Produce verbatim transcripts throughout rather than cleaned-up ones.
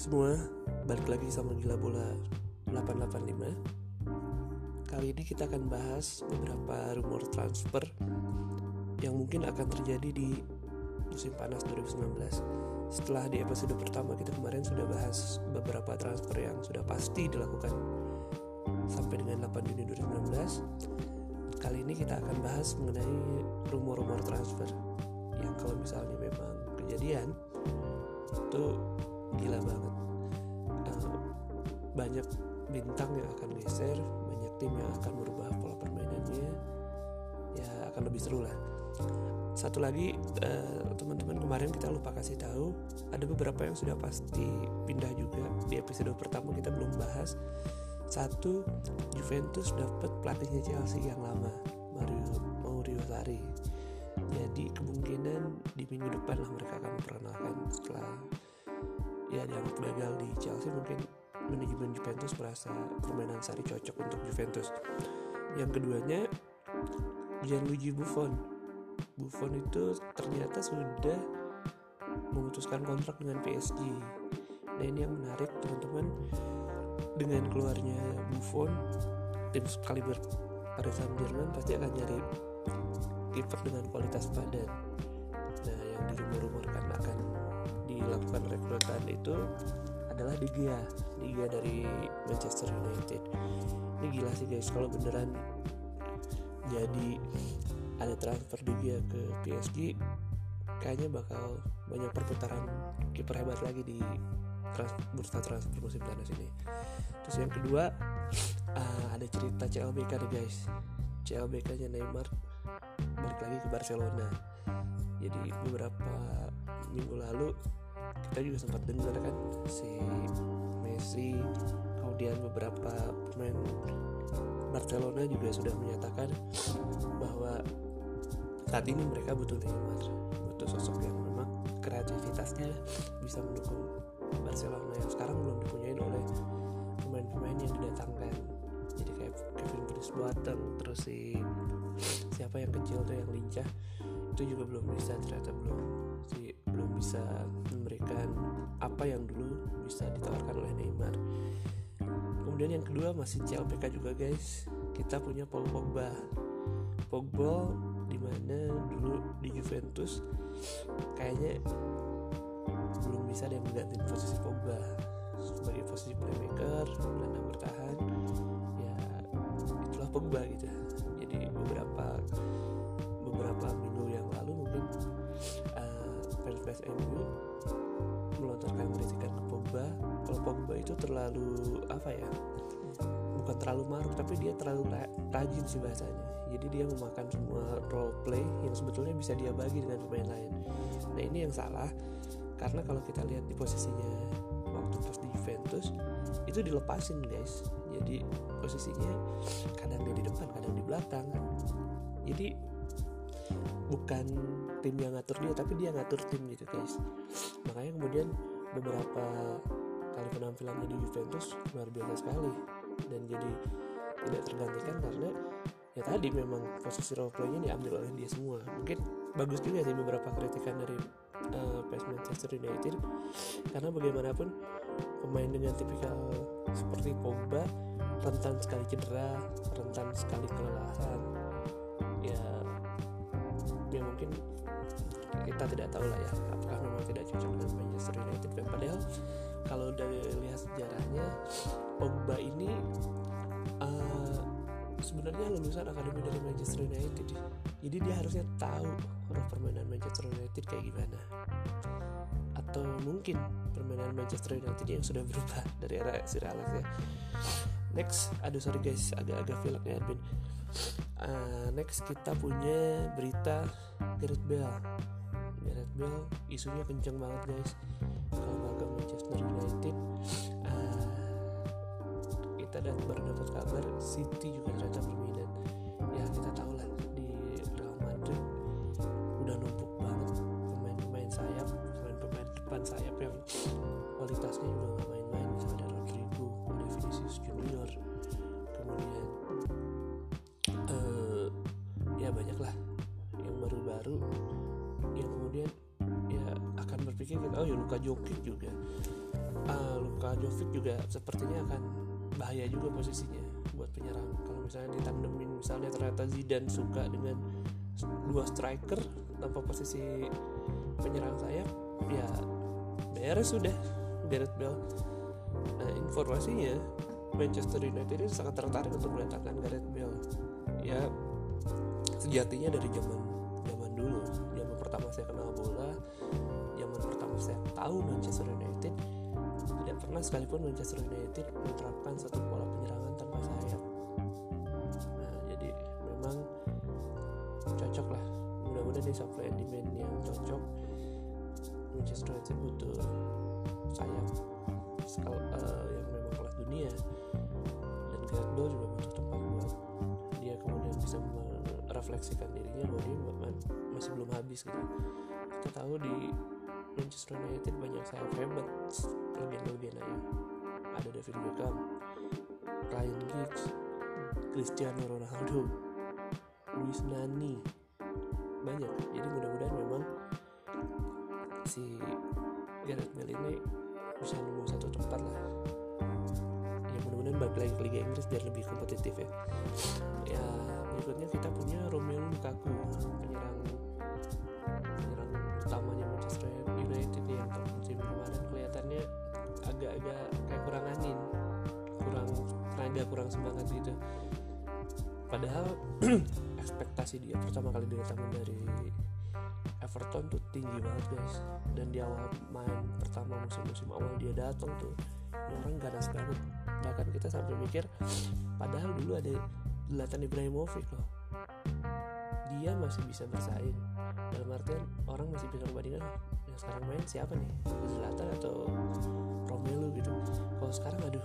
semua, balik lagi sama Gila Bola delapan delapan lima. Kali ini kita akan bahas beberapa rumor transfer yang mungkin akan terjadi di musim panas dua ribu sembilan belas. Setelah di episode pertama kita kemarin sudah bahas beberapa transfer yang sudah pasti dilakukan sampai dengan delapan Juni dua ribu sembilan belas. Kali ini kita akan bahas mengenai rumor-rumor transfer yang kalau misalnya memang kejadian itu gila banget. Banyak bintang yang akan geser, banyak tim yang akan merubah pola permainannya, ya akan lebih seru lah. Satu lagi eh, teman-teman, kemarin kita lupa kasih tahu ada beberapa yang sudah pasti pindah juga. Di episode pertama kita belum bahas. Satu, Juventus dapat pelatihnya Chelsea yang lama, Maurizio Sarri. Jadi kemungkinan di minggu depan lah mereka akan memperkenalkan setelah ya dianggap gagal di Chelsea. Mungkin manajemen Juventus merasa permainan Sarri cocok untuk Juventus. Yang keduanya, Gianluigi Buffon. Buffon itu ternyata sudah memutuskan kontrak dengan P S G. Nah, ini yang menarik teman-teman. Dengan keluarnya Buffon, tim kaliber Paris Saint-Germain pasti akan nyari kiper dengan kualitas padan. Nah, yang dirumor-rumorkan akan dilakukan rekrutan itu adalah De Gea, De Gea dari Manchester United. Ini gila sih guys, kalau beneran jadi ada transfer De Gea ke P S G, kayaknya bakal banyak perputaran kiper hebat lagi di trans, bursa transfer musim panas ini. Terus yang kedua, uh, ada cerita C L B K nih guys. C L B K-nya Neymar balik lagi ke Barcelona. Jadi beberapa minggu lalu kita juga sempat dengar kan si Messi, kemudian beberapa pemain Barcelona juga sudah menyatakan bahwa saat ini mereka butuh Neymar, butuh sosok yang memang kreativitasnya bisa mendukung Barcelona yang sekarang belum dipunyai oleh pemain-pemain yang didatangkan. Jadi kayak Kevin Prince Boateng, terus si siapa yang kecil tuh yang lincah itu juga belum bisa, ternyata belum si belum bisa memberikan apa yang dulu bisa ditawarkan oleh Neymar. Kemudian yang kedua masih C L B K juga guys, kita punya Paul Pogba. Pogba dimana dulu di Juventus kayaknya belum bisa dia mengganti posisi Pogba sebagai posisi playmaker, gelandang bertahan. Ya itulah Pogba gitu. Jadi beberapa beberapa minggu yang lalu mungkin fans M U melontarkan kritikan ke Pogba kalau Pogba itu terlalu apa ya bukan terlalu maruk, tapi dia terlalu rajin sih bahasanya. Jadi dia memakan semua role play yang sebetulnya bisa dia bagi dengan pemain lain. Nah ini yang salah, karena kalau kita lihat di posisinya waktu pas di Juventus itu dilepasin guys. Jadi posisinya kadang dia di depan, kadang di belakang. Jadi bukan tim yang ngatur dia, tapi dia ngatur tim gitu guys. Makanya kemudian beberapa kali penampilannya di Juventus luar biasa sekali dan jadi tidak tergantikan karena ya tadi memang posisi role play-nya diambil oleh dia semua. Mungkin bagus juga sih beberapa kritikan dari uh, P S Manchester United, karena bagaimanapun pemain dengan tipikal seperti Pogba rentan sekali cedera, rentan sekali kelelahan. Ya ya mungkin kita tidak tahu lah ya apakah memang tidak cocok dengan Manchester United. Padahal kalau dari lihat sejarahnya Pogba ini uh, sebenarnya lulusan akademi dari Manchester United, jadi dia harusnya tahu roh permainan Manchester United kayak gimana. Atau mungkin permainan Manchester United yang sudah berubah dari era Sir Alex ya. Next, aduh sorry guys, agak-agak filek ya Edwin. Uh, next kita punya berita Gareth Bale. Gareth Bale isunya kencang banget guys. Kalau warga Manchester United, uh, kita baru dapat kabar City juga ternyata berminat. Ya kita tahu lah di Real Madrid udah numpuk banget pemain-pemain sayap, pemain-pemain depan sayap yang kualitasnya juga nggak main-main. Misalnya ada Rodrigo, ada Vinicius Junior, kemudian Uh, ya banyaklah yang baru-baru yang kemudian ya akan berpikir oh ya Luka Jovic juga. uh, Luka Jovic juga sepertinya akan bahaya juga posisinya buat penyerang. Kalau misalnya ditandemin, misalnya ternyata Zidane suka dengan dua striker tanpa posisi penyerang sayap, ya beres sudah Gareth Bale. Nah, informasinya Manchester United ini sangat tertarik untuk mendatangkan Gareth Bale. Ya sejatinya dari zaman zaman dulu, zaman pertama saya kenal bola, zaman pertama saya tahu Manchester United, tidak pernah sekalipun Manchester United menerapkan satu pola penyerangan tanpa sayap. Nah, jadi memang cocok lah, mudah-mudahan di supply and demand yang cocok. Manchester United butuh sayap skala uh, yang memang kelas dunia, dan Gareth Bale juga butuh tempat buat dia kemudian bisa merefleksikan dirinya bahwa dia masih belum habis gitu. Kita tahu di Manchester United banyak sayap hebat, kelebihan-kelebihan lain ada David Beckham, Ryan Giggs, Cristiano Ronaldo, Luis Nani, banyak. Jadi mudah-mudahan memang si Gareth Bale ini bisa nemu satu tempat lah. Ya mudah-mudahan balik lagi ke Liga Inggris biar lebih kompetitif ya. Ya berikutnya kita punya Romelu Lukaku, penyerang penyerang utamanya Manchester United yang tahun musim kemarin kelihatannya agak-agak kayak kurang angin, kurang tenaga, kurang semangat gitu. Padahal ekspektasi dia pertama kali didatangkan dari Everton tuh tinggi banget guys, dan di awal main pertama musim-musim awal dia datang tuh orang ganas banget, bahkan kita sampai mikir padahal dulu ada Zlatan Ibrahimovic loh, dia masih bisa bersaing, dalam artian orang masih bisa membandingkan yang sekarang main siapa nih, Zlatan atau Romelu gitu. Kalau sekarang aduh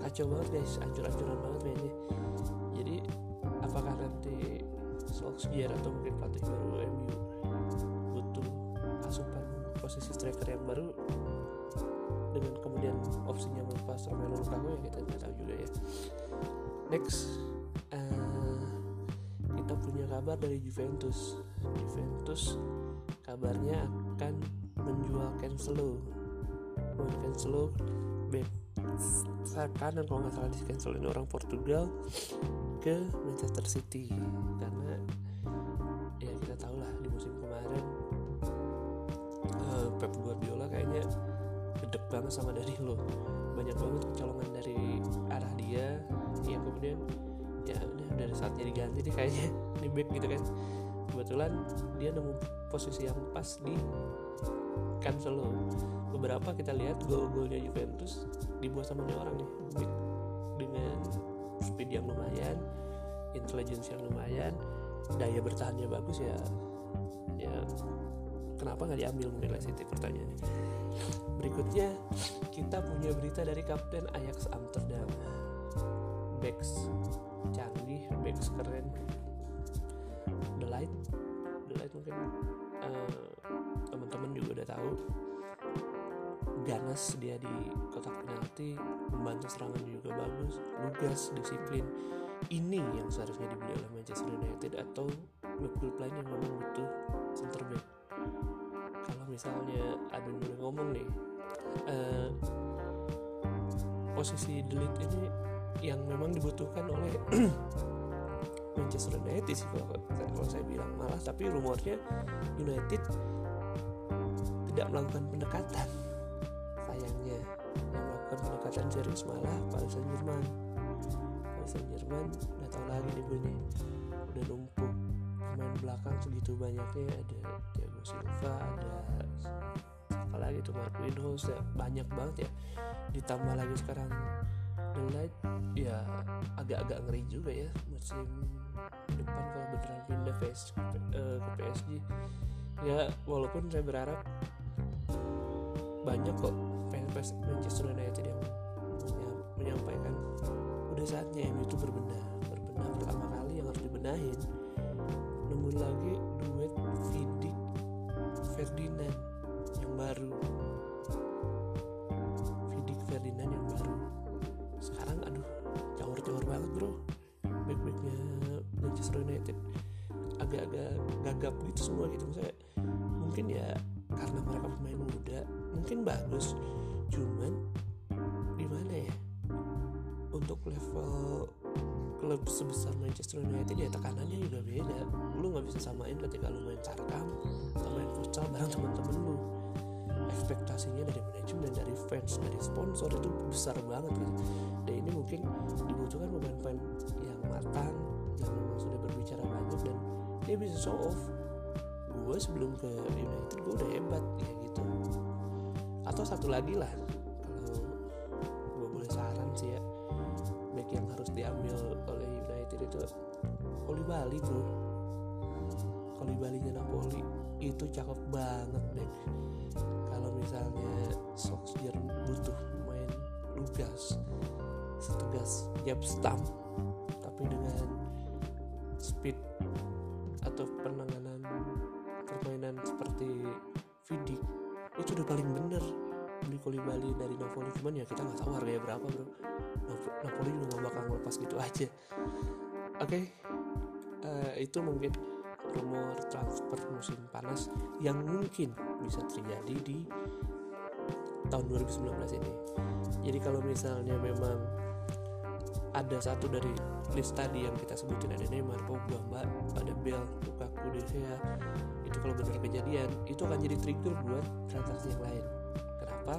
kacau banget guys, ancur-ancuran banget mainnya. Jadi apakah nanti Solskjaer atau mungkin pelatih baru M U butuh asupan posisi striker yang baru dengan kemudian opsinya melepas Romelu Lukaku, ya kita tidak tahu juga ya. Next, uh, kita punya kabar dari Juventus. Juventus kabarnya akan menjual Cancelo. Menjual Cancelo back kanan kalau nggak salah, di Cancelo ini orang Portugal, ke Manchester City, karena ya kita tahu lah di musim kemarin uh, Pep Guardiola kayaknya gedek banget sama Danilo, banyak banget kecolongan dari arah dia yang kemudian ya udah dari saatnya diganti nih kayaknya di back gitu kan. Kebetulan dia nemu posisi yang pas di Cancelo. Beberapa kita lihat gol-golnya Juventus dibuat sama nih orang nih, back dengan speed yang lumayan, intelligence yang lumayan, daya bertahannya bagus ya. Ya kenapa nggak diambil mungkin lah City, pertanyaannya. Berikutnya kita punya berita dari kapten Ajax Amsterdam, backs canggih, backs keren, The Light, The Light mungkin uh, teman-teman juga udah tahu. Ganas dia di kotak penalti, membantu serangan juga bagus, lugas, disiplin. Ini yang seharusnya dibeli oleh Manchester United atau klub-klub lain yang memang butuh center back. Kalau misalnya ada yang ngomong nih, uh, posisi delete ini yang memang dibutuhkan oleh Manchester United sih kalau saya bilang, malah tapi rumornya United tidak melakukan pendekatan. Sayangnya yang melakukan pendekatan serius malah Paris Saint-Germain. Paris Saint-Germain nggak tahu lagi nih bunyi, udah numpuk pemain belakang segitu banyaknya, ada Tiago Silva, ada apalagi tuh Marquinhos, Windows, banyak banget ya. Ditambah lagi sekarang The Light, ya agak-agak ngeri juga ya musim depan kalau beneran pindah P S G, uh, ke P S G. Ya walaupun saya berharap banyak kok fans Manchester United yang menyampaikan udah saatnya M U itu berbenah, berbenah pertama kali yang harus dibenahin. Nunggu lagi duet Vidic Ferdinand yang baru, Vidic Ferdinand yang baru. Sekarang aduh cawur-cawur banget bro, back-backnya Manchester United agak-agak gagap gitu semua gitu. Maksudnya mungkin ya karena mereka pemain muda mungkin bagus, cuman gimana ya, untuk level klub sebesar Manchester United ya tekanannya juga beda. Lu nggak bisa samain ketika lu main sarkam atau main futsal bareng teman-teman lu. Ekspektasinya dari manajemen, dari fans, dari sponsor itu besar banget gitu. Dan ini mungkin dibutuhkan pemain-pemain yang matang, yang memang sudah berbicara banyak dan dia bisa show off. Gue sebelum ke United gue udah hebat ya gitu. Atau satu lagi lah, kalau gue boleh saran sih ya, back yang harus diambil oleh United itu Koulibaly bro. Koulibalynya Napoli itu cakep banget back. Kalau misalnya Solskjaer butuh main lugas, setegas jab stamp tapi dengan speed atau penanganan permainan seperti Vidic, itu udah paling bener beli Koulibaly dari Napoli. Cuman ya kita nggak tahu harganya berapa bro. Napoli juga nggak bakal ngelepas gitu aja. Oke, okay. uh, itu mungkin rumor transfer musim panas yang mungkin bisa terjadi di tahun dua ribu sembilan belas ini. Jadi kalau misalnya memang ada satu dari list tadi yang kita sebutin, ada Neymar, Pogba, ada Bale, Lukaku, De Gea, itu kalau benar kejadian itu akan jadi trigger buat transaksi yang lain. Kenapa?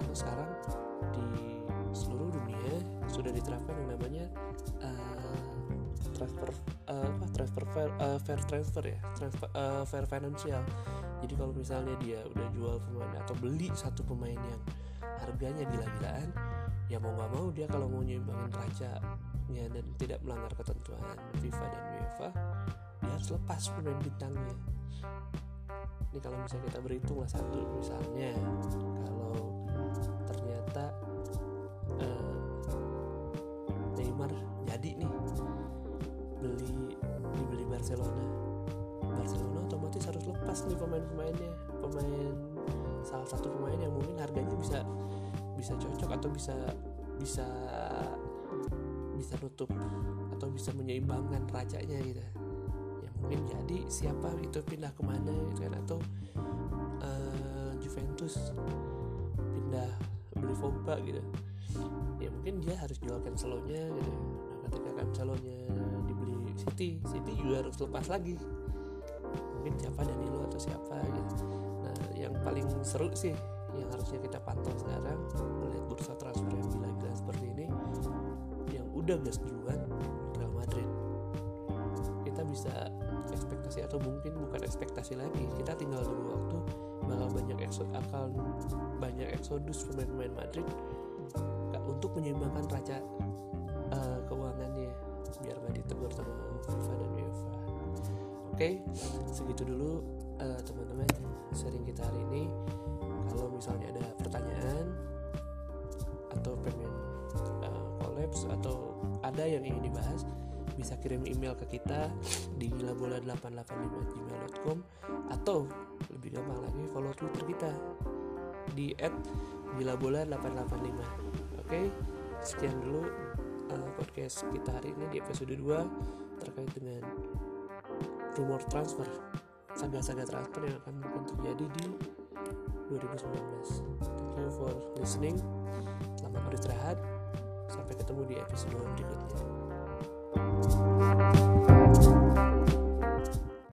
Karena sekarang di seluruh dunia sudah diterapkan yang namanya uh, transfer uh, apa transfer fair, uh, fair transfer ya transfer uh, fair financial. Jadi kalau misalnya dia udah jual pemain atau beli satu pemain yang harganya gila-gilaan, ya mau nggak mau dia kalau mau nyimbangin racanya dan tidak melanggar ketentuan FIFA dan UEFA, dia harus lepas pemain bintangnya. Ini kalau misalnya kita berhitung lah satu, misalnya kalau ternyata uh, Neymar jadi nih beli dibeli Barcelona, Barcelona otomatis harus lepas nih pemain-pemainnya, pemain salah satu pemain yang mungkin harganya bisa bisa cocok atau bisa bisa bisa nutup atau bisa menyeimbangkan racanya gitu. Ya mungkin jadi siapa itu pindah kemana gitu kan, atau uh, Juventus pindah beli Pogba gitu. Ya mungkin dia harus jual Cancelonya gitu. Nah ketika Cancelonya dibeli City, City juga harus lepas lagi. Mungkin siapa Danilo atau siapa gitu. Nah, yang paling seru sih yang harusnya kita pantau sekarang, melihat bursa transfer yang gila-gila seperti ini yang udah gas duluan Real Madrid. Kita bisa ekspektasi atau mungkin bukan ekspektasi lagi. Kita tinggal nunggu waktu, bakal banyak eksod akan banyak eksodus pemain-pemain Madrid untuk menyeimbangkan raca uh, keuangannya biar gak ditegur sama FIFA dan UEFA. Oke, segitu dulu uh, teman-teman sharing kita hari ini. Kalau misalnya ada pertanyaan atau pengen uh, collabs atau ada yang ingin dibahas, bisa kirim email ke kita di gilabola delapan delapan lima at gmail dot com atau lebih gampang lagi follow Twitter kita di at gilabola delapan delapan lima. Oke, sekian dulu uh, podcast kita hari ini di episode dua terkait dengan rumor transfer, saga-saga transfer yang akan mungkin terjadi di dua ribu sembilan belas. Thank you for listening. Selamat beristirahat. Sampai ketemu di episode berikutnya.